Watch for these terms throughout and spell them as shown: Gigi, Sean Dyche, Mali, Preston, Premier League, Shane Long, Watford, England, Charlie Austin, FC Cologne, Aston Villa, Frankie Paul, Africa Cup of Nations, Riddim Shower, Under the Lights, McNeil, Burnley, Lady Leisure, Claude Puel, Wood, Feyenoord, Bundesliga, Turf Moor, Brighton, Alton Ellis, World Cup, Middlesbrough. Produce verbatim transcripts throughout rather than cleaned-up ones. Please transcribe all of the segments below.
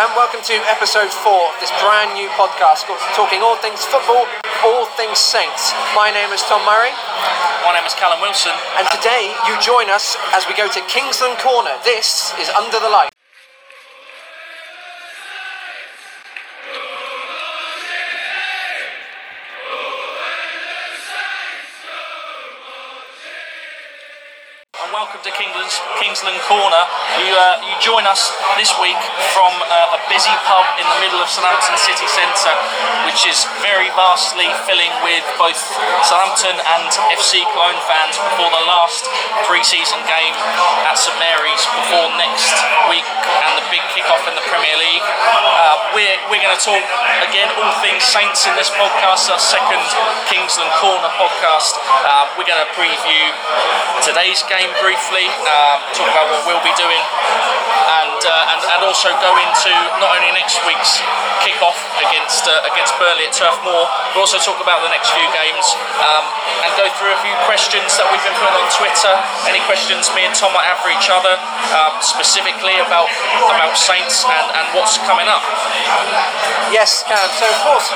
and welcome to episode four of this brand new podcast talking all things football, all things Saints. My name is Tom Murray. My name is Callum Wilson. And today you join us as we go to Kingsland Corner. This is Under the Lights. Welcome to Kingsland, Kingsland Corner. You, uh, you join us this week from uh, a busy pub in the middle of Southampton city centre, which is very vastly filling with both Southampton and F C Cologne fans before the last pre-season game at St Mary's before next week and the big kick-off in the Premier League. Uh, we're we're going to talk, again, all things Saints in this podcast, our second Kingsland Corner podcast. Uh, we're going to preview today's game briefly, um, talk about what we'll be doing, and, uh, and and also go into not only next week's kick-off against uh, against Burnley at Turf Moor, but also talk about the next few games um, and go through a few questions that we've been putting on Twitter. Any questions me and Tom might have for each other, um, specifically about about Saints and, and what's coming up. Yes, Cam. So of course,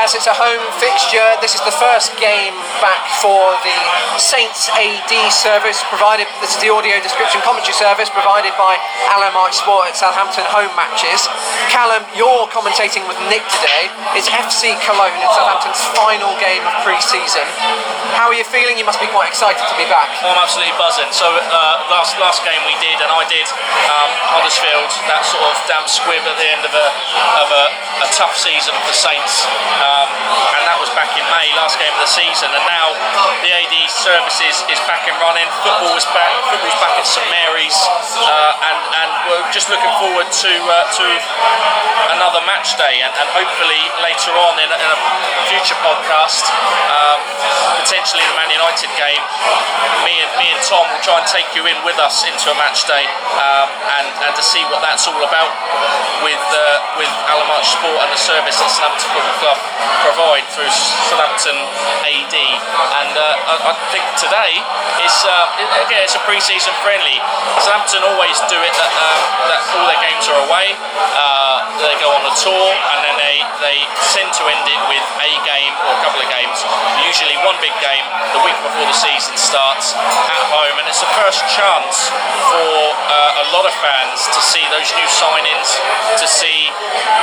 as it's a home fixture, this is the first game back for the Saints A D service provided. This is the audio description commentary service provided by Alamite Sport at Southampton home matches. Callum, you're commentating with Nick today. It's F C Cologne in Southampton's final game of pre-season. How are you feeling? You must be quite excited to be back. I'm absolutely buzzing. So uh, last last game we did, and I did um, Huddersfield, that sort of damp squib at the end of a of a, a tough season for Saints. Um, and that was back in May, last game of the season, and now the A D services is back and running. Football was back. Football's back at St Mary's, uh, and and we're just looking forward to uh, to another match day, and, and hopefully later on in a, in a future podcast, um, potentially the Man United game. Me and me and Tom will try and take you in with us into a match day, um, and and to see what that's all about with uh, with Alamart Sport and the service that Southampton Football Club provide through Southampton A D, and uh, I think today is uh, again it's a pre-season friendly. Southampton always do it that, um, that all their games are away. Uh, they go on a tour and then they, they tend to end it with a game or a couple of games. Usually one big game the week before the season starts at home, and it's the first chance for uh, a lot of fans to see those new signings, to see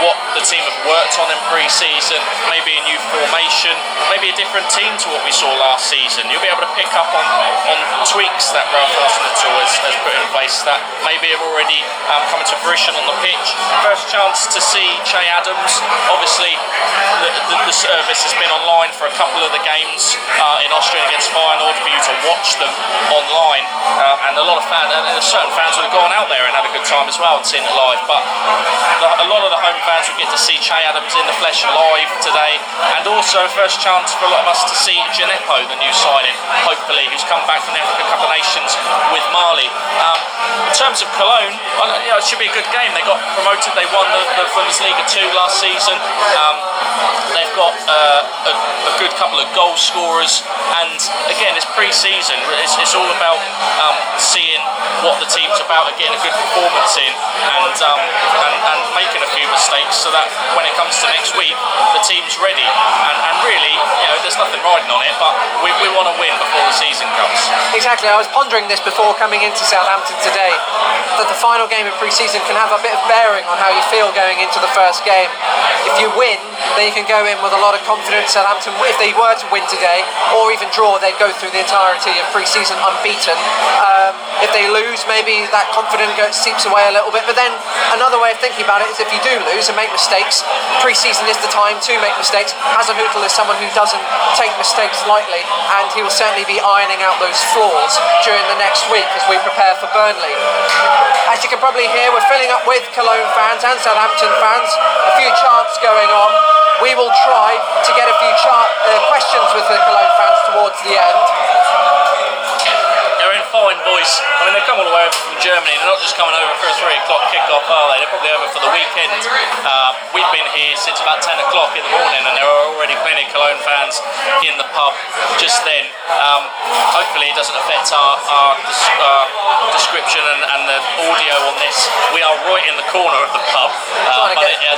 what the team have worked on in pre-season. Maybe a new formation, maybe a different team to what we saw last season. You'll be able to pick up on, on tweaks that Ralph Hasenhüttl has, has put in place that maybe have already um, come to fruition on the pitch. First chance to see Che Adams. Obviously, the, the, the service has been online for a couple of the games uh, in Austria against Feyenoord for you to watch them online, uh, and a lot of fans, and certain fans would have gone out there and had a good time as well and seen it live. But the, a lot of the home fans will get to see Che Adams in the flesh live today, and also a first chance for a lot of us to see Djenepo, the new signing, hopefully, who's come back from the Africa Cup of Nations with Mali. Um, in terms of Cologne, well, you know, it should be a good game. They got promoted, they won the, the Bundesliga two last season. Um, they've got uh, a, a good couple of goal scorers, and again, it's pre-season. It's, it's all about um, seeing what the team's about and getting a good performance in, and, um, and, and making a few mistakes so that when it comes to next week, the team's ready. And, and really, you know, there's nothing riding on it, but we, we want to win before the season comes. Exactly. I was pondering this before coming into Southampton today, that the final game of pre-season can have a bit of bearing on how you feel going into the first game. If you win, then you can go in with a lot of confidence. Southampton, if they were to win today or even draw, they'd go through the entirety of pre-season unbeaten. Um, if they lose, maybe that confidence seeps away a little bit. But then another way of thinking about it is if you do lose and make mistakes, pre-season is the time to make mistakes. Hasenhüttl is someone who doesn't take mistakes lightly, and he will certainly be ironing out those flaws during the next week as we prepare for Burnley. As you can probably hear, we're filling up with Cologne fans and Southampton fans. A few chants going on. We will try to get a few chart, uh, questions with the Cologne fans towards the end. They're in fine voice. I mean, they come all the way over from Germany. They're not just coming over for a three o'clock kickoff, are they? They're probably over for the weekend. Uh, we've been here since about ten o'clock in the morning, and there are already plenty of Cologne fans in the pub just then. Um, hopefully it doesn't affect our, our, our description and, and the audio on this. We are right in the corner of the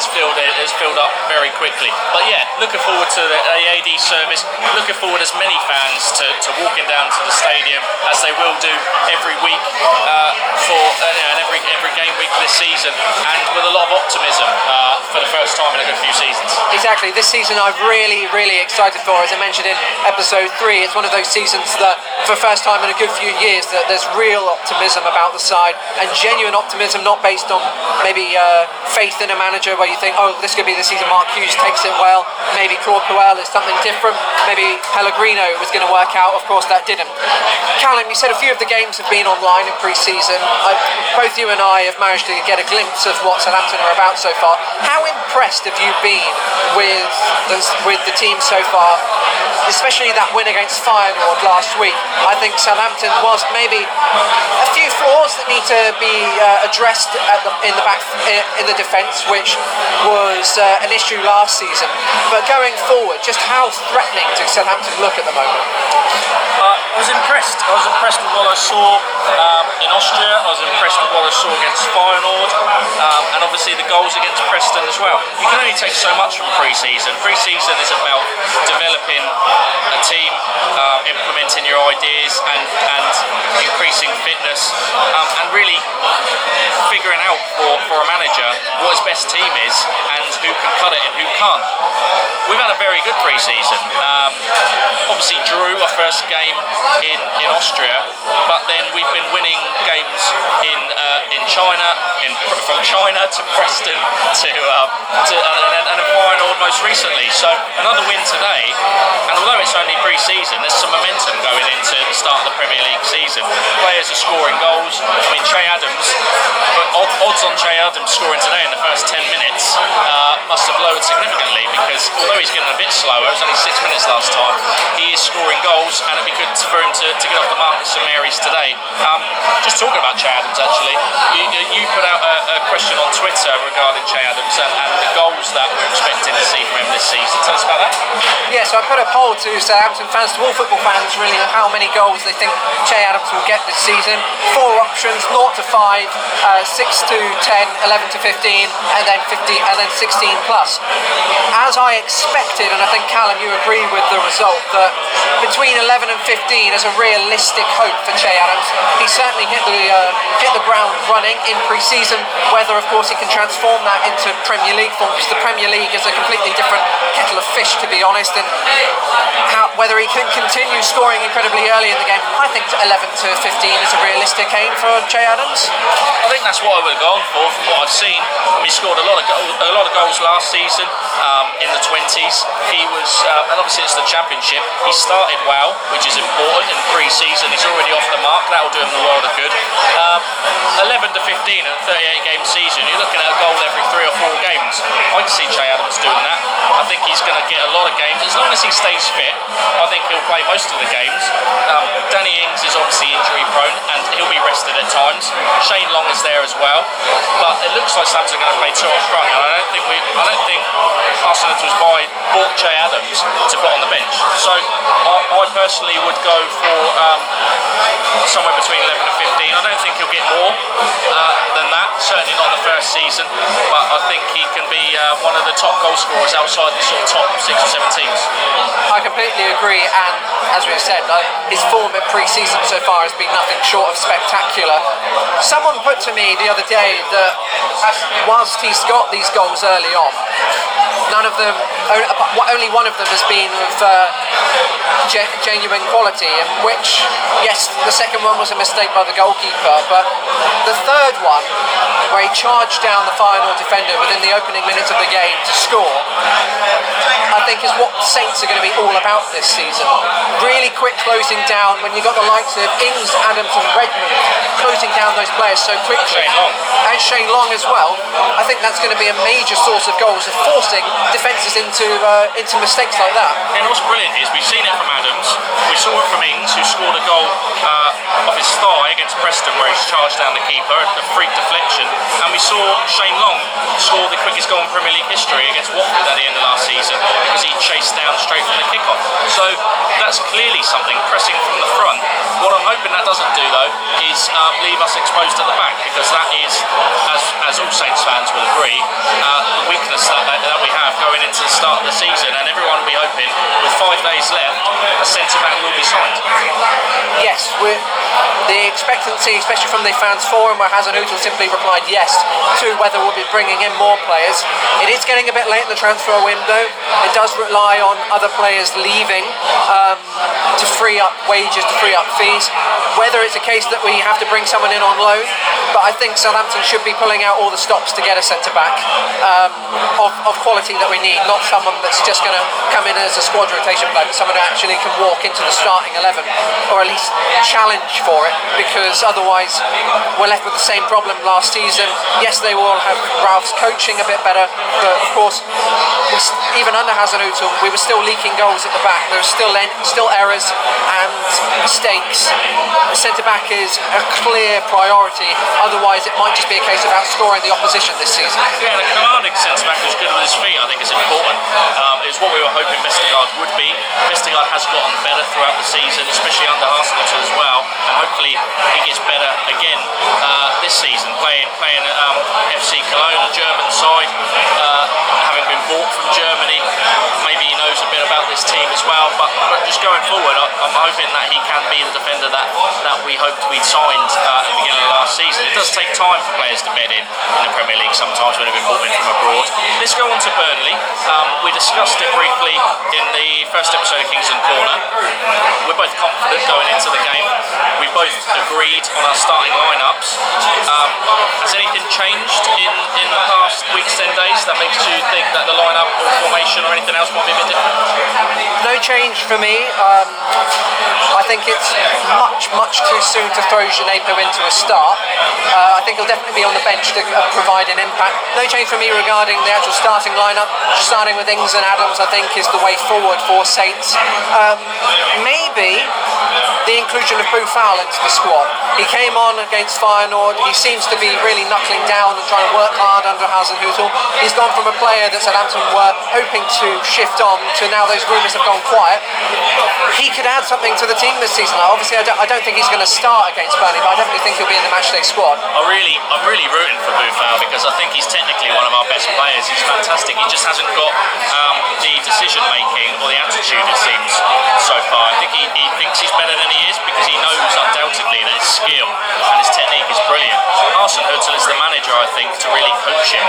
has filled it has filled up very quickly. But yeah, looking forward to the A A D service, looking forward as many fans to, to walking down to the stadium as they will do every week uh, for uh, you know, every every game week this season, and with a lot of optimism uh, for the first time in a good few seasons. Exactly, this season I'm really really excited for, as I mentioned in episode three, it's one of those seasons that for the first time in a good few years that there's real optimism about the side, and genuine optimism, not based on maybe uh, faith in a manager where you think, oh, this could be the season Mark Hughes takes it well, maybe Claude Puel is something different, maybe Pellegrino was going to work out. Of course that didn't. Callum, you said a few of the games have been online in pre-season. I've, both you and I have managed to get a glimpse of what Southampton are about so far. How impressed have you been with the, with the team so far, especially that win against Feyenoord last week? I think Southampton was maybe a few flaws that need to be uh, addressed at the, in the back in the defence, which was uh, an issue last season. But going forward, just how threatening does Southampton look at the moment? Uh, I was impressed. I was impressed with what I saw um, in Austria. I was impressed with what I saw against Feyenoord, um, and obviously the goals against Preston as well. You can only take so much from pre-season. Pre-season is about developing a team, um, implementing your ideas. Ideas and, and increasing fitness, um, and really figuring out for, for a manager what his best team is and who can cut it and who can't. We've had a very good pre-season. Um, obviously drew our first game in, in Austria, but then we've been winning games in uh, in China, in, from China to Preston to, um, to and, and a final most recently. So another win today, and although it's only pre-season, there's some momentum going in to start the Premier League season. Players are scoring goals. I mean, Che Adams, odds on Che Adams scoring today in the first ten minutes uh, must have lowered significantly, because although he's getting a bit slower, it was only six minutes last time, he is scoring goals, and it'd be good for him to, to get off the mark at St Mary's today. Um, just talking about Che Adams, actually, you, you put out a, a question on Twitter regarding Che Adams and, and the goals that we're expecting to see from him this season. Tell us about that. Yeah, so I put a poll to Southampton fans, to all football fans, really, how How many goals they think Che Adams will get this season. Four options: zero to five, uh, six to ten, eleven to fifteen, and then fifteen, and then sixteen plus. As I expected, and I think Callum, you agree with the result, that between eleven and fifteen is a realistic hope for Che Adams. He certainly hit the uh, hit the ground running in pre-season. Whether, of course, he can transform that into Premier League form, because the Premier League is a completely different kettle of fish, to be honest. And how, whether he can continue scoring incredibly early in the game, I think eleven to fifteen is a realistic aim for Che Adams. I think that's what I would have gone for, from what I've seen. I mean, he scored a lot of goals, a lot of goals last season, um, in the twenties. He was, uh, and obviously it's the Championship. He started well, which is important in pre-season. He's already off the mark. That will do him the world of good. Um, eleven to fifteen in a thirty-eight game season, you're looking at a goal every three or four games. I can see Che Adams doing that. I think he's going to get a lot of games as long as he stays fit. I think he'll play most of the games. Um, Danny Ings is obviously injury prone and he'll be rested at times. Shane Long is there as well, but it looks like Southampton are going to play two up front, and I don't think we, I don't think Arsenal was by bought Che Adams to put on the bench. So I, I personally would go for um, somewhere between eleven and fifteen. I don't think he'll get more uh, than that. Certainly not the first season, but I think he can be uh, one of the top goal scorers outside the sort of top six or seven teams. I completely agree, and as we've said, like, his form in pre-season so far has been nothing short of spectacular. Someone put to me the other day that whilst he's got these goals early on, none of them, only one of them has been of uh, ge- genuine quality, in which, yes, the second one was a mistake by the goalkeeper, but the third one, where he charged down the final defender within the opening minutes of the game to score, I think is what Saints are going to be all about this season. Really quick closing down, when you've got the likes of Ings, Adams and Redmond closing down those players so quickly, and Shane Long as well, I think that's going to be a major source of goals, of forcing defences into uh, into mistakes like that. And what's brilliant is we've seen it from Adams, we saw it from Ings, who scored a goal uh, off his thigh against Preston where he's charged down the keeper, a freak deflection, and we saw Shane Long score the quickest goal in Premier League history against Watford at the end of last season, because he chased down straight from the kick-off. So that's clearly something, pressing from the front. What I'm hoping that doesn't do though is uh, leave us exposed at the back, because that is, as, as all Saints fans will agree, uh, weakness that, that we have going into the start of the season, and everyone will be hoping with five days left a centre-back will be signed. Yes, we're, the expectancy, especially from the fans forum where Hasenhüttl simply replied yes to whether we'll be bringing in more players. It is getting a bit late in the transfer window. It does rely on other players leaving um, to free up wages, to free up fees. Whether it's a case that we have to bring someone in on loan, but I think Southampton should be pulling out all the stops to get a centre-back um, of, of quality that we need, not someone that's just going to come in as a squad rotation player, but someone who actually can walk into the starting eleven, or at least challenge for it, because otherwise we're left with the same problem last season. Yes, they will have Ralph's coaching a bit better, but of course, even under Hasenhüttl, we were still leaking goals at the back. There were still, still errors and mistakes. The centre-back is a clear priority, otherwise it might just be a case of outscoring the opposition this season. Yeah, the commanding centre-back was good on his feet, I think, is important. Um, it's what we were hoping Vestergaard would be. Vestergaard has gotten better throughout the season, especially under Hasenhüttl as well, and hopefully he gets better again uh, this season, playing, playing at um, F C Cologne, the German side, uh, having been bought from Germany. Maybe he knows a bit about this team as well, but, but just going forward, I, I'm hoping that he can be the defender that, that we hoped we'd signed uh, at the beginning of last season. It does take time for players to bed in in the Premier League sometimes when they've been brought in from abroad. Let's go on to Burnley. Um, we discussed it briefly in the first episode of Kingsland Corner. We're both confident going into the game. We both agreed on our starting lineups. Um, has anything changed in, in the past weeks, ten days, that makes you think that the lineup or formation or anything else might be a bit different? No change for me. Um, I think it's much, much too soon to throw Djenepo into a start. Uh, I think he'll definitely be on the bench to uh, provide an impact. No change for me regarding the actual starting lineup. Starting with Ings and Adams, I think, is the way forward for Saints. Um, maybe the inclusion of Bouffal into the squad. He came on against Feyenoord. He seems to be really knuckling down and trying to work hard under Hasenhüttl. He's gone from a player that Southampton were hoping to shift on to now those rumours have gone quiet. He could add something to the team this season. Obviously, I don't, I don't think he's going to start against Burnley, but I definitely think he'll be in the matchday squad. I really, I'm really rooting for Bouffal because I think he's technically one of our best players. He's fantastic. He just hasn't got um, the decision-making or the attitude, it seems, so far. I think he, he thinks he's better than he is because he knows undoubtedly that his skill and his technique is brilliant. Hasenhüttl is the manager, I think, to really coach him.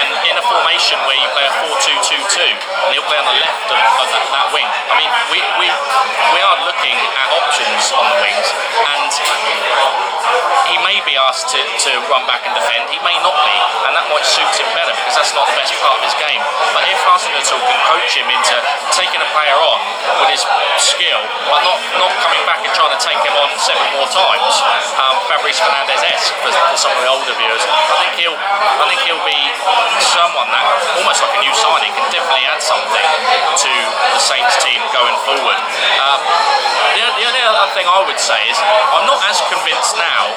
And in a formation where you play a four two two two, and he'll play on the left of, of that, that wing. I mean, we, we we are looking at options on the wings, and he may be asked to, to run back and defend. He may not be, and that might suit him better because that's not the best part of his game. But if Hasenhüttl can coach him into taking a player on with his skill, but not, not coming back and trying to take him on seven more times, um, Fabrice Fernandes-esque for, for some of the older viewers, I think he'll I think he'll be someone that almost like a new signing can definitely add something to the Saints team going forward. Um, the, the only other thing I would say is I'm not as convinced now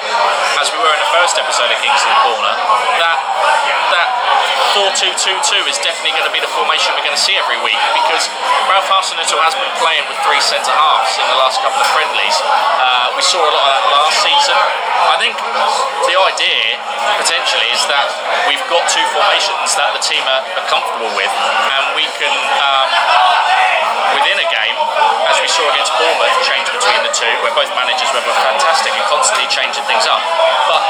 as we were in the first episode of Kingsland Corner that that four two two two is definitely going to be the formation we're going to see every week, because Ralph Hasenhüttl has been playing with three centre halves in the last couple of friendlies. Uh, we saw a lot of that last season. I think the idea potentially is that we've got two formations that the team are, are comfortable with, and we can um, within a game, as we saw against Bournemouth, change between the two, where both managers were fantastic and constantly changing things up. But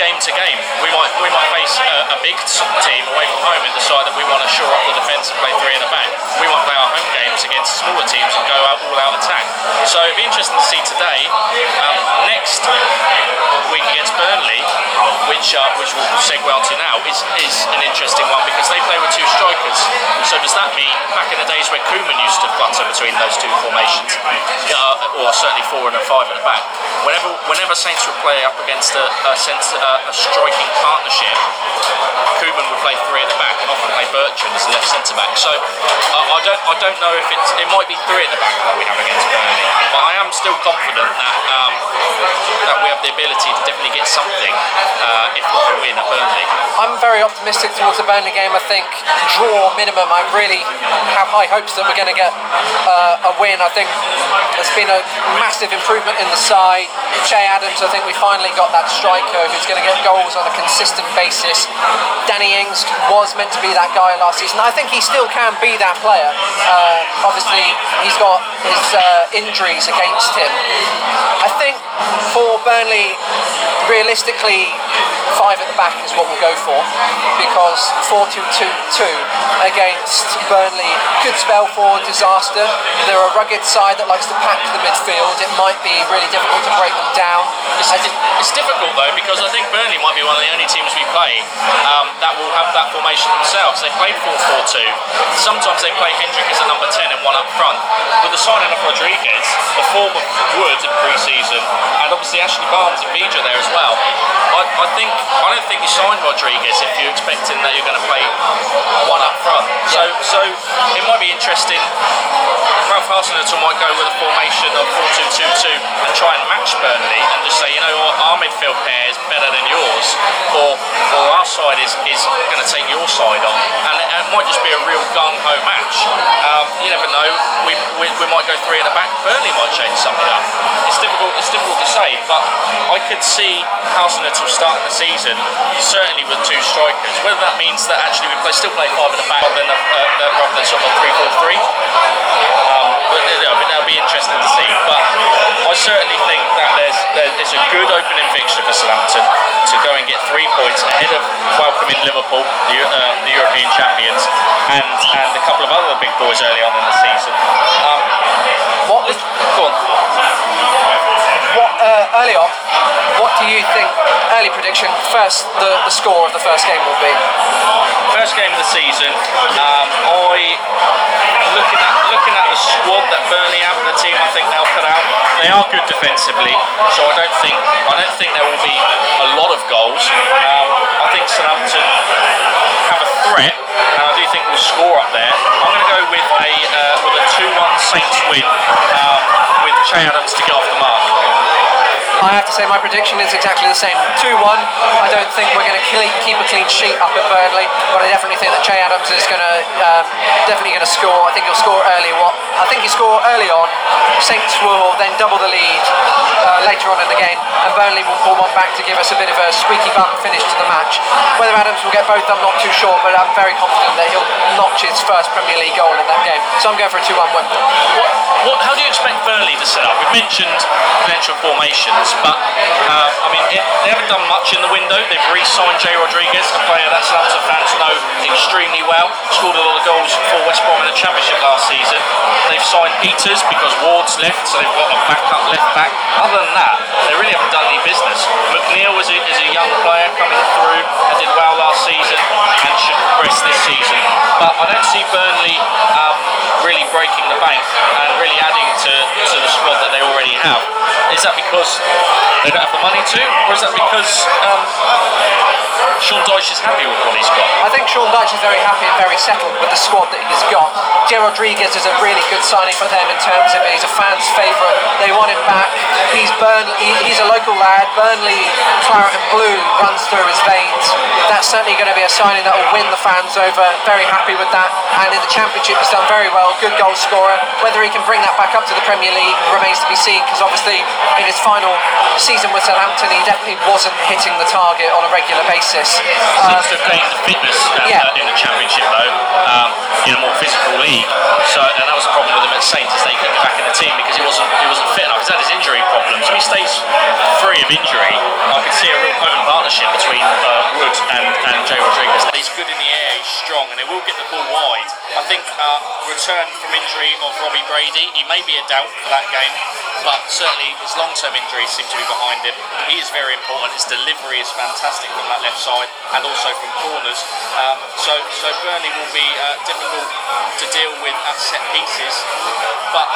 game to game, we might we might face a, a big team away from home and decide that we want to shore up the defence and play three in the back. We might play our home games against smaller teams and go out all out attack. So it'd be interesting to see today. Um, next week against Burnley, which uh, which we'll segue on to now, is is an interesting one because they play with two strikers. So does that mean back in the days where Koeman used to flutter between those two formations, uh, or certainly four and a five at the back? Whenever whenever Saints would play up against a a, sense, a, a striking partnership, Koeman would play three at the back and often play Bertrand as the left centre back. So uh, I don't I don't know if it's it might be three at the back that we have against Burnley, but I am still confident that um, that we have the ability to definitely get something uh, if we win at Burnley. I'm very optimistic towards the Burnley game. I think draw minimum. I really have high hopes that we're going to get uh, a win. I think there's been a massive improvement in the side. Che Adams, I think we finally got that striker who's going to get goals on a consistent basis. Danny Ings was meant to be that guy last season. I think he still can be that player. Uh, obviously, he's got his uh, injuries against him. I think for Burnley, realistically, five at the back is what we'll go for, because four two two two against Burnley could spell for disaster. They're a rugged side that likes to pack the midfield. It might be really difficult to break them down. It's, it's difficult though, because I think Burnley might be one of the only teams we play um, that will have that formation themselves. They played four four two. Sometimes they play Hendrick as a number ten and one up front. With the signing of Rodriguez, the form of Wood in pre-season, and obviously Ashley Barnes and Beecher there as well. I, I think I don't think you signed Rodriguez if you're expecting that you're going to play one up front. So, so it might be interesting. Ralph Hasenhüttl might go with a formation of four two two two and try and match Burnley and just say, you know what, our midfield pair is better than yours, or or our side is, is going to take your side on, and it, it might just be a real gung-ho match. Um, you never know. We, we we might go three at the back. Burnley might change something up. It's difficult. It's difficult to say, but I could see Hasenhüttl starting the season certainly with two strikers. Whether that means that actually we play, still play five at the back rather than a, uh, rather than sort of a three four three. That'll be interesting to see, but I certainly think that there's there's a good opening fixture for Southampton to go and get three points ahead of welcoming Liverpool, the, uh, the European champions, and, and a couple of other big boys early on in the season. Um, what was go on. What uh, early on? What do you think? Early prediction. First, the, the score of the first game will be. First game of the season. Um, I looking at. Looking at the squad that Burnley have and the team I think they'll put out, they are good defensively, so I don't think I don't think there will be a lot of goals. Um, I think Southampton have a threat, and I do think we'll score up there. I'm going to go with a uh, with a two one Saints win um, with Che Adams to get off the mark. I have to say my prediction is exactly the same. two one, I don't think we're going to keep a clean sheet up at Burnley, but I definitely think that Che Adams is going to, um, definitely going to score. I think he'll score early. What? I think he'll score early on. Saints will then double the lead uh, later on in the game, and Burnley will pull one back to give us a bit of a squeaky bum finish to the match. Whether Adams will get both, I'm not too sure, but I'm very confident that he'll notch his first Premier League goal in that game. So I'm going for a two one win. What, what, how do you expect Burnley to set up? We've mentioned potential formations. But, uh, I mean, it, they haven't done much in the window. They've re-signed Jay Rodriguez, a player that Southampton fans know extremely well. Scored a lot of goals for West Brom in the Championship last season. They've signed Peters because Ward's left, so they've got a backup left back. Other than that, they really haven't done any business. McNeil is a, is a young player coming through and did well last season and should progress this season. But I don't see Burnley um, really breaking the bank and really adding to, to the squad that they already have. Is that because they don't have the money to, or is that because um, Sean Dyche is happy with what he's got? I think Sean Dyche is very happy and very settled with the squad that he's got. Jay Rodriguez is a really good signing for them in terms of it. He's a fan's favourite. They want him back. He's Burnley. He's a local lad. Burnley claret and blue runs through his veins. That's certainly going to be a signing that will win the fans over. Very happy with that. And in the Championship, he's done very well. Good goal scorer. Whether he can bring that back up to the Premier League remains to be seen, because obviously in his final season with Southampton, he definitely wasn't hitting the target on a regular basis. Seems to have gained the fitness standard yeah. in the Championship though, um, in a more physical league. So, and that was a problem with him at Saints, is they couldn't get back in the team because he wasn't he wasn't fit enough. He's had his injury problems. If he stays free of injury, I could see a real open partnership between uh, Wood and, and Jay Rodriguez. He's good in the air, he's strong, and they will get the ball wide. I think uh, return from injury of Robbie Brady, he may be a doubt for that game, but certainly his long-term injuries seem to be behind him. He is very important. His delivery is fantastic from that left side and also from corners. Um, so, so Burnley will be uh, difficult to deal with at set pieces, but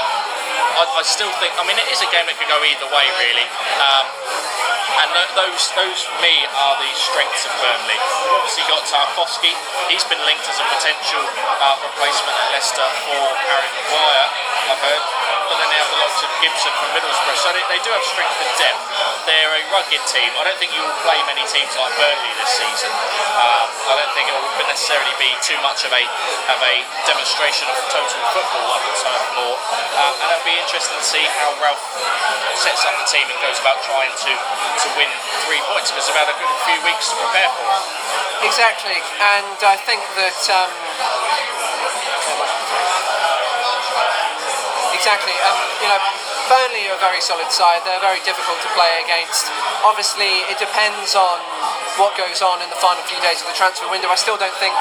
I, I still think, I mean, it is a game that could go either way, really. Um, And those, those for me are the strengths of Burnley. We've obviously got Tarkowski. He's been linked as a potential uh, replacement at Leicester for Harry Maguire, I've heard. But then they have the likes of Gibson from Middlesbrough. So they, they do have strength and depth. they're a rugged team. I don't think you will play many teams like Burnley this season. Um, I don't think it will necessarily be too much of a of a demonstration of total football on the turf floor. Um, and it'll be interesting to see how Ralph sets up the team and goes about trying to, to win three points, because they've had a good few weeks to prepare for it. Exactly, and I think that. Um, exactly, um, you know. Burnley are a very solid side, they're very difficult to play against. Obviously it depends on what goes on in the final few days of the transfer window. I still don't think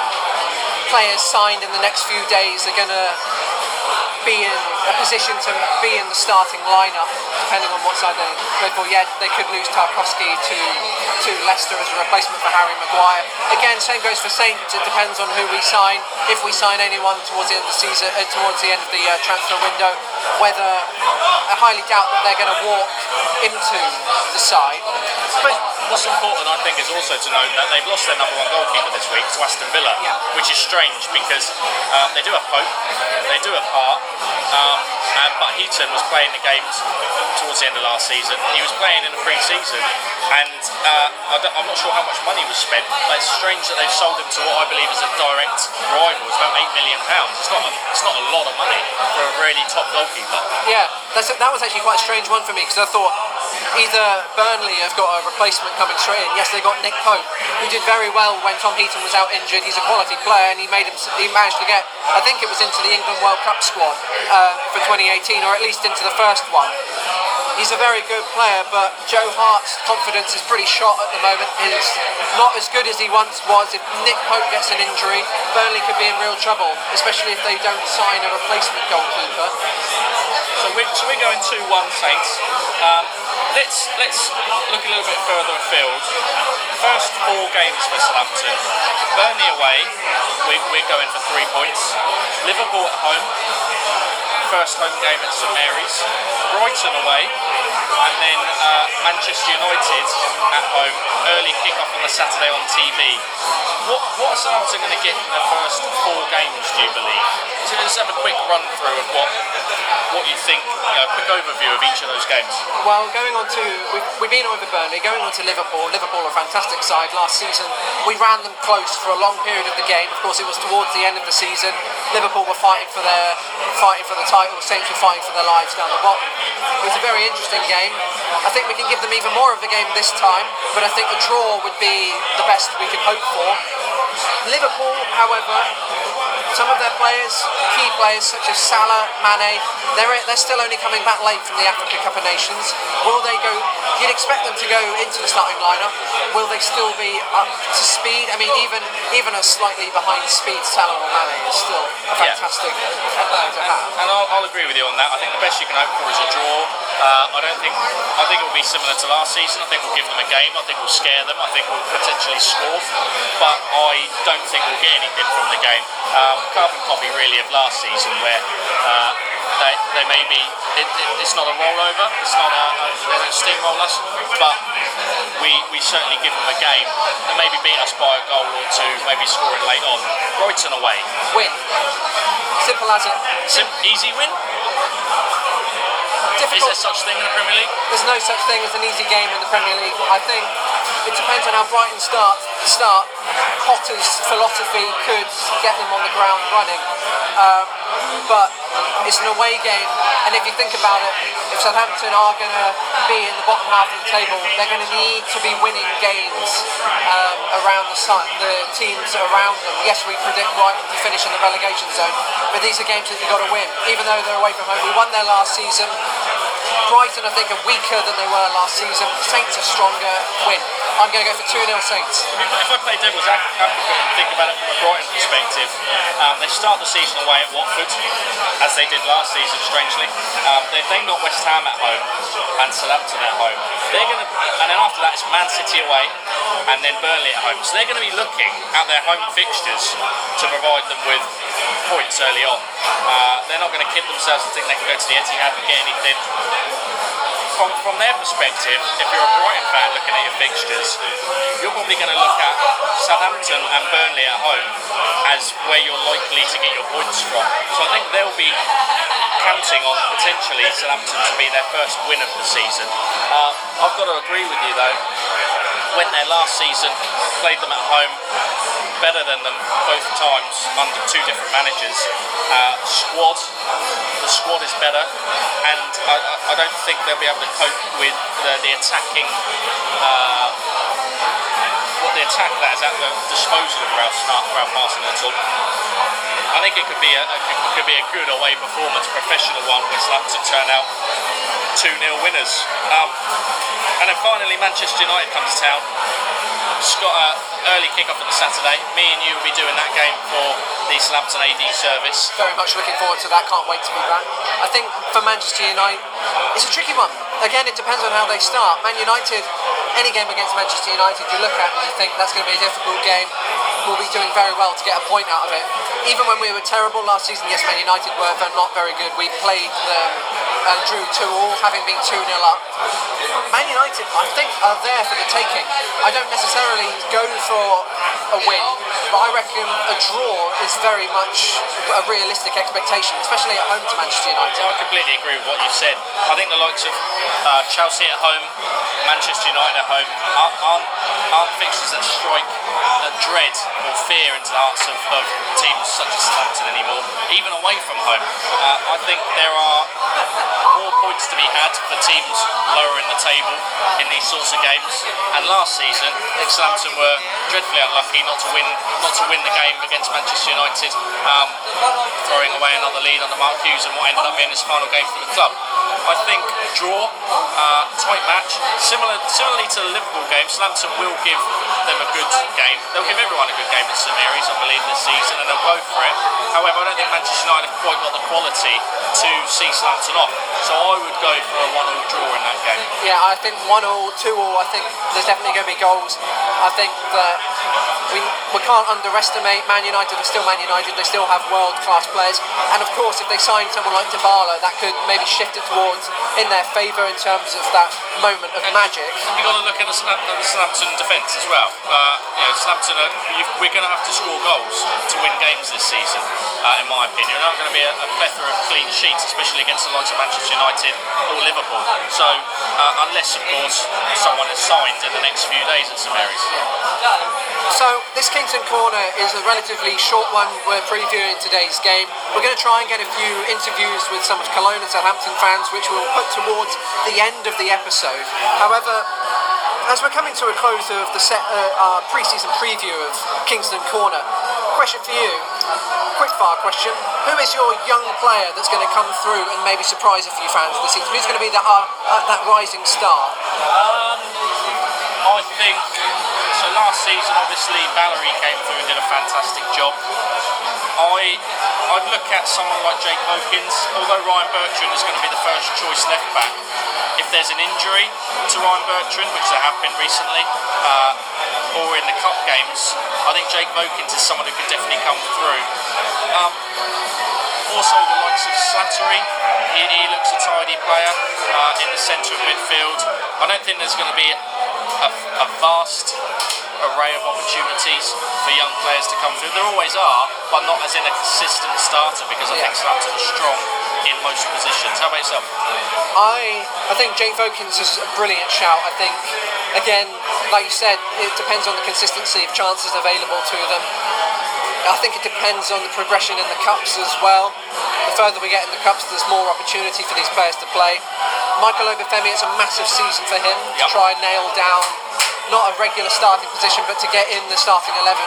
players signed in the next few days are going to be in a position to be in the starting lineup, depending on what side they play for. Yet they could lose Tarkowski to, to Leicester as a replacement for Harry Maguire. Again, same goes for Saints, it depends on who we sign, if we sign anyone towards the end of the season, uh, towards the end of the uh, transfer window, whether I highly doubt that they're going to walk into the side. But what's important, I think, is also to note that they've lost their number one goalkeeper this week to Aston Villa, yeah. which is strange because um, they do have Pope, they do have Hart, um, and, but Heaton was playing the games towards the end of last season. He was playing in the pre-season, and uh, I I'm not sure how much money was spent, but it's strange that they've sold him to what I believe is a direct rival. It's about eight million pounds. It's not a, it's not a lot of money for a really top goalkeeper. Yeah. That's, that was actually quite a strange one for me, because I thought either Burnley have got a replacement coming straight in. Yes, they got Nick Pope, who did very well when Tom Heaton was out injured. He's a quality player, and he made him, he managed to get, I think it was into the England World Cup squad uh, for twenty eighteen, or at least into the first one. He's a very good player, but Joe Hart's confidence is pretty shot at the moment. He's not as good as he once was. If Nick Pope gets an injury, Burnley could be in real trouble, especially if they don't sign a replacement goalkeeper. So we're, so we're going two one Saints. Um, let's let's look a little bit further afield. First four games for Southampton. Burnley away, we, we're going for three points. Liverpool at home, first home game at St Mary's. Brighton away, and then uh, Manchester United at home. Early kick-off on the Saturday on T V. What what is Southampton going to get in the first four games, do you believe? So let's have a quick run through of what what you think, you know, a quick overview of each of those games. Well, going on to, we've, we've been over Burnley, going on to Liverpool. Liverpool are a fantastic side. Last season we ran them close for a long period of the game. Of course it was towards the end of the season. Liverpool were fighting for their fighting for the title, Saints were fighting for their lives down the bottom. It was a very interesting game. I think we can give them even more of the game this time, but I think a draw would be the best we could hope for. Liverpool, however, some of their players, key players such as Salah, Mane, they're they're still only coming back late from the Africa Cup of Nations. Will they go? You'd expect them to go into the starting lineup. Will they still be up to speed? I mean, even even a slightly behind speed Salah or Mane is still a fantastic yeah. player to have. And, and I'll, I'll agree with you on that. I think the best you can hope for is a draw. Uh, I don't think I think it'll be similar to last season. I think we'll give them a game. I think we'll scare them. I think we'll potentially score, but I don't think we'll get anything from the game. Um, Carbon copy really of last season, where uh, they, they may be, it, it, it's not a rollover, it's not a, a they don't steamroll us, but we we certainly give them a game. They maybe beat us by a goal or two, maybe scoring late on. Brighton away. Win. Simple as it. Sim- easy win? Difficult. Is there such thing in the Premier League? There's no such thing as an easy game in the Premier League. I think it depends on how Brighton start. Start. Potter's philosophy could get them on the ground running, um, but it's an away game, and if you think about it, if Southampton are going to be in the bottom half of the table, they're going to need to be winning games um, around the, the teams around them. Yes, we predict Brighton to finish in the relegation zone, but these are games that you've got to win, even though they're away from home. We won there last season. Brighton, I think, are weaker than they were last season. Saints are stronger. Win. I'm going to go for two nil Saints. If I play devil's advocate and think about it from a Brighton perspective, um, they start the season away at Watford, as they did last season, strangely. Um, they've then got West Ham at home and Southampton at home. They're going to, and then after that, it's Man City away and then Burnley at home. So they're going to be looking at their home fixtures to provide them with points early on. Uh, they're not going to kid themselves and think they can go to the Etihad and get anything. From, from their perspective, if you're a Brighton fan looking at your fixtures, you're probably going to look at Southampton and Burnley at home as where you're likely to get your points from. So I think they'll be counting on potentially Southampton to be their first win of the season. Uh, I've got to agree with you though, when their last season, played them at home, better than them both times under two different managers. Uh, squad, the squad is better, and I, I don't think they'll be able to cope with the, the attacking, uh, what the attack that is at the disposal of Ralph Hasenhüttl. I think it could be a, a it could be a good away performance, professional one, which will have to turn out two nil winners. Um, and then finally, Manchester United comes to town. It's got an early kick-off on the Saturday. Me and you will be doing that game for the Southampton A D service. Very much looking forward to that, can't wait to be back. I think for Manchester United, it's a tricky one. Again, it depends on how they start. Man United, any game against Manchester United you look at and you think that's going to be a difficult game. We'll be doing very well to get a point out of it. Even when we were terrible last season, yes, Man United were, but not very good. We played them and drew two all, having been two nil up. Man United, I think, are there for the taking. I don't necessarily go for a win, but I reckon a draw is very much a realistic expectation, especially at home to Manchester United. I completely agree with what you said. I think the likes of uh, Chelsea at home, Manchester United at home, aren't, aren't, aren't fixtures that strike that dread or fear into the hearts of, of teams such as Southampton anymore, even away from home. Uh, I think there are more points to be had for teams lower in the table in these sorts of games. And last season, Southampton were dreadfully unlucky not to win, not to win the game against Manchester United, um, throwing away another lead under Mark Hughes and what ended up being his final game for the club. I think draw, uh, tight match. Similar, similarly to the Liverpool game, Southampton will give them a good game. They'll give everyone a good game at St Mary's, I believe, this season, and they'll go for it. However, I don't think Manchester United have quite got the quality to see Southampton off. So I would go for a one all draw in that game. Yeah, I think one all, two all, I think there's definitely going to be goals. I think that we, we can't underestimate Man United. They're still Man United. They still have world-class players. And of course, if they sign someone like Dybala, that could maybe shift it towards in their favour in terms of that moment of and magic. You've got to look at the Southampton defence as well. Uh, you know, Southampton, are, we're going to have to score goals to win games this season, uh, in my opinion. There aren't going to be a, a plethora of clean sheets, especially against the likes of Manchester United or Liverpool. So, uh, unless, of course, someone is signed in the next few days at St Mary's. So, this Kingsland Corner is a relatively short one. We're previewing today's game. We're going to try and get a few interviews with some of Cologne and Southampton fans, which we'll put towards the end of the episode. However, as we're coming to a close of the set, uh, our pre-season preview of Kingsland Corner, question for you, quickfire question, who is your young player that's going to come through and maybe surprise a few fans this season? Who's going to be that, uh, uh, that rising star? Um, I think, so last season obviously Valerie came through and did a fantastic job. I, I'd look at someone like Jake Hopkins, although Ryan Bertrand is going to be the first choice left back. If there's an injury to Ryan Bertrand, which there have been recently, uh, or in the cup games, I think Jake Hopkins is someone who could definitely come through. Um, also the likes of Slattery, he, he looks a tidy player uh, in the centre of midfield. I don't think there's going to be a, a vast array of opportunities for young players to come through. There always are, but not as in a consistent starter, because I yeah. think Southampton are strong in most positions. How about yourself? I I think Jake Hopkins is a brilliant shout. I think, again, like you said, it depends on the consistency of chances available to them. I think it depends on the progression in the cups as well. The further we get in the cups, there's more opportunity for these players to play. Michael Obafemi, it's a massive season for him yep. to try and nail down not a regular starting position, but to get in the starting eleven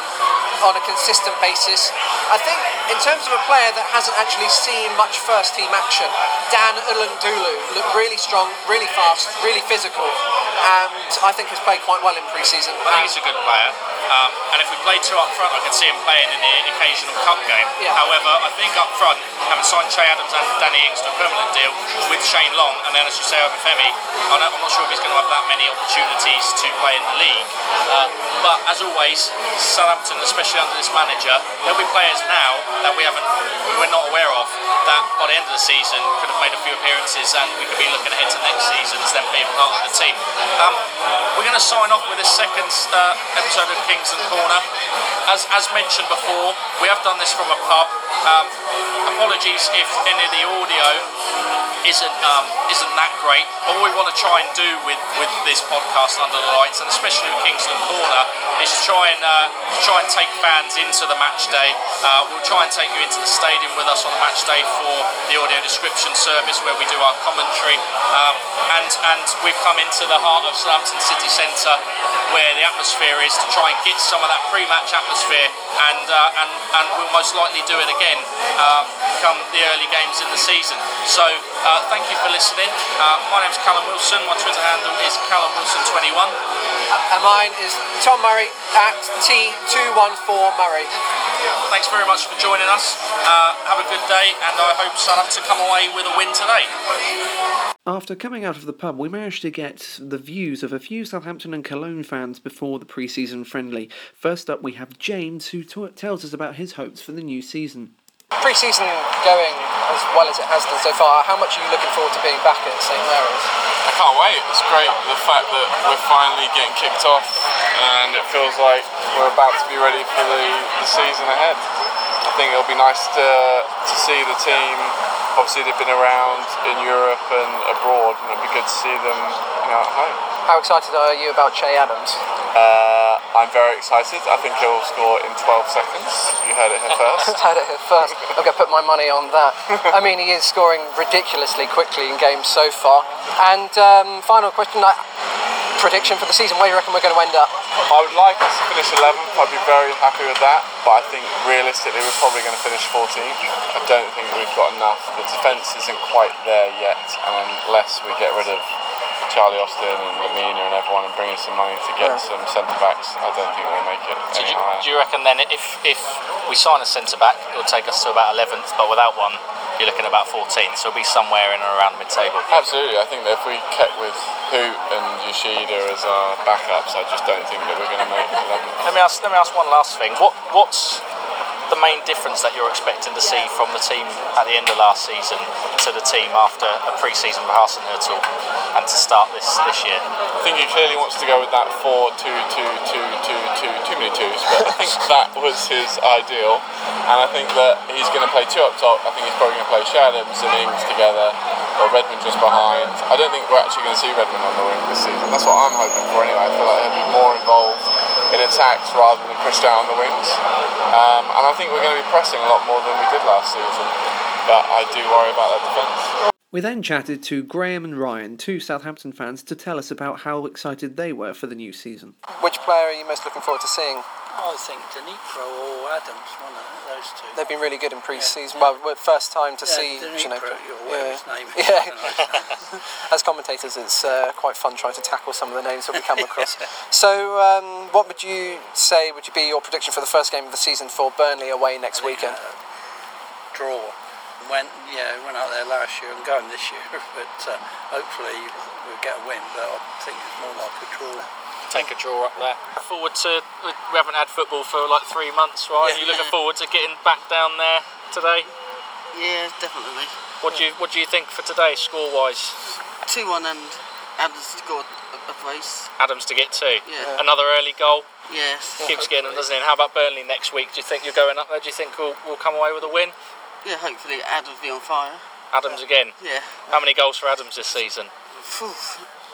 on a consistent basis. I think in terms of a player that hasn't actually seen much first team action, Dan Ulundulu looked really strong, really fast, really physical, and I think has played quite well in pre-season. I think he's a good player, um, and if we played two up front, I could see him playing in the occasional cup game. Yeah. However, I think up front, having signed Che Adams and Danny Ings to a permanent deal with Shane Long, and then as you say, Obafemi, I'm not sure if he's going to have that many opportunities to play in the league. Uh, but as always, Southampton, especially under this manager, there'll be players now that we haven't, we're not aware of, that by the end of the season could have made a few appearances, and we could be looking ahead to next season as them being part of the team. Um, we're going to sign off with a second uh, episode of Kingsland Corner. As as mentioned before, we have done this from a pub. Um, apologies if any of the audio isn't um, isn't that great. All we want to try and do with, with this podcast, Under the Lights, and especially with Kingsland Corner, is try and uh, try and take fans into the match day. Uh, we'll try and take you into the stadium with us on match day for the audio description service, where we do our commentary. Um, and and we've come into the heart of Southampton city centre, where the atmosphere is, to try and get some of that pre-match atmosphere. Atmosphere and, uh, and and we'll most likely do it again uh, come the early games in the season. So uh, thank you for listening. Uh, my name's Callum Wilson. My Twitter handle is Callum Wilson twenty-one. And mine is Tom Murray at T two one four Murray. Thanks very much for joining us. Uh, have a good day, and I hope Southampton come away with a win today. After coming out of the pub, we managed to get the views of a few Southampton and Cologne fans before the pre-season friendly. First up, we have James, who t- tells us about his hopes for the new season. Pre-season going as well as it has done so far, how much are you looking forward to being back at St Mary's? I can't wait. It's great, the fact that we're finally getting kicked off, and it feels like we're about to be ready for the, the season ahead. I think it'll be nice to, to see the team. Obviously, they've been around in Europe and abroad, and it'd be good to see them, you know, at home. How excited are you about Che Adams? Uh, I'm very excited. I think he'll score in twelve seconds. You heard it here first. heard it here first. I'm going to put my money on that. I mean, he is scoring ridiculously quickly in games so far. And um, final question, like, prediction for the season, where do you reckon we're going to end up? I would like us to finish eleventh, I'd be very happy with that, but I think realistically we're probably going to finish fourteenth. I don't think we've got enough. The defence isn't quite there yet, and unless we get rid of Charlie Austin and Lamina and everyone and bring in some money to get yeah. some centre-backs, I don't think we'll make it so any do, higher. Do you reckon then if, if we sign a centre-back, it'll take us to about eleventh, but without one, you're looking about fourteenth, so it'll be somewhere in and around mid-table? Absolutely. I think that if we kept with Pope and Yoshida as our backups, I just don't think that we're going to make eleventh. Let me ask. Let me ask one last thing. What What's the main difference that you're expecting to see from the team at the end of last season to the team after a pre-season for Hasenhüttl and to start this this year? I think he clearly wants to go with that four two two two two two, too many twos, but I think that was his ideal, and I think that he's going to play two up top. I think he's probably going to play Che Adams and Ings together, or Redmond just behind. I don't think we're actually going to see Redmond on the wing this season. That's what I'm hoping for anyway. I feel like he'll be more involved in attacks rather than pushed out on the wings, um, and I think we're going to be pressing a lot more than we did last season, but I do worry about that defence. We then chatted to Graham and Ryan, two Southampton fans, to tell us about how excited they were for the new season. Which player are you most looking forward to seeing? I think Djenepo or Adams, one of those two. They've been really good in pre-season. Yeah, yeah. Well, first time to yeah, see Djenepo. Yeah, his name yeah. As commentators, it's uh, quite fun trying to tackle some of the names that we come across. yeah. So, um, what would you say would be your prediction for the first game of the season for Burnley away next think, weekend? Uh, draw. Went, yeah, went out there last year and going this year, but uh, hopefully we'll get a win. But I think it's more like a draw. Take a draw up there. Forward to, we haven't had football for like three months, right? Yeah. Are you looking forward to getting back down there today? Yeah, definitely. What do you What do you think for today, score-wise? two one and Adams to score a brace. Adams to get two. Yeah. Another early goal. Yes. Keeps getting them, doesn't it? How about Burnley next week? Do you think you're going up there? Do you think we'll, we'll come away with a win? Yeah, hopefully Adams will be on fire. Adams again? Yeah. How many goals for Adams this season?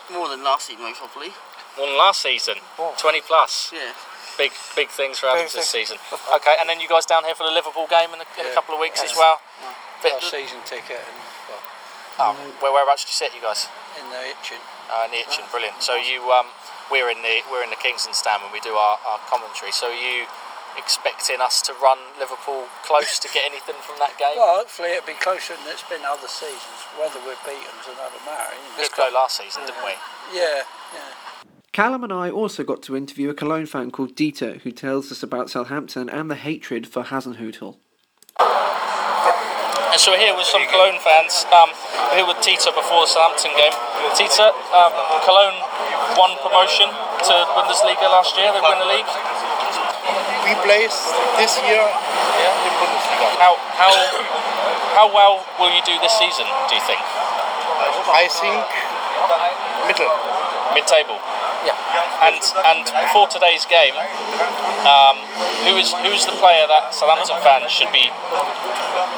More than last season, most probably. More than last season? Oh. twenty plus? Yeah. Big big things for Adams this season. Okay, and then you guys down here for the Liverpool game in a, in yeah. a couple of weeks yes. as well? Yeah. Got a season ticket. And, well, oh, mm-hmm. where, whereabouts do you sit, you guys? In the Itchen. Oh, in the Itchen, oh. Brilliant. So you, um, we're in the we're in the Kingsland stand when we do our, our commentary. So you... expecting us to run Liverpool close to get anything from that game? Well, hopefully it'll be closer than it's been other seasons. Whether we're beaten is another matter. We did go last season, yeah. didn't we? Yeah, yeah. Callum and I also got to interview a Cologne fan called Dieter, who tells us about Southampton and the hatred for Hasenhüttl. So we're here with some Cologne fans. Um, we're here with Dieter before the Southampton game. Dieter, um, Cologne won promotion to Bundesliga last year. They won the league. We placed this year yeah. in Bundesliga. How how how well will you do this season, do you think? I think middle. mid-table. Yeah. And and before today's game, um, who is who's the player that Southampton fans should be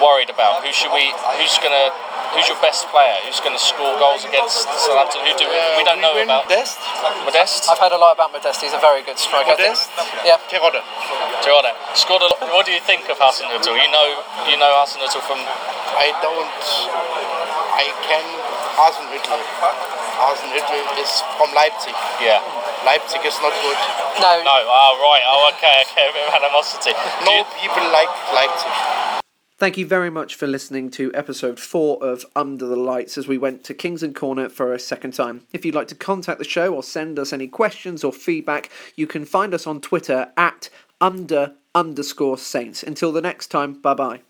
worried about? Who should we? Who's gonna? Who's your best player? Who's going to score goals against Southampton? Who do we, we don't know about? Modeste. Modeste. I've heard a lot about Modeste. He's a very good striker. Modeste. Yeah. Terodde. Terodde. Scored a lot. What do you think of Hasenhüttl? You know, you know Hasenhüttl from. I don't. I can Hasenhüttl. Hasenhüttl is from Leipzig. Yeah. Leipzig is not good. No. No. Oh right. Oh okay. Okay. A bit of animosity. No you... people like Leipzig. Thank you very much for listening to episode four of Under the Lights as we went to Kingsland Corner for a second time. If you'd like to contact the show or send us any questions or feedback, you can find us on Twitter at under underscore saints. Until the next time, bye bye.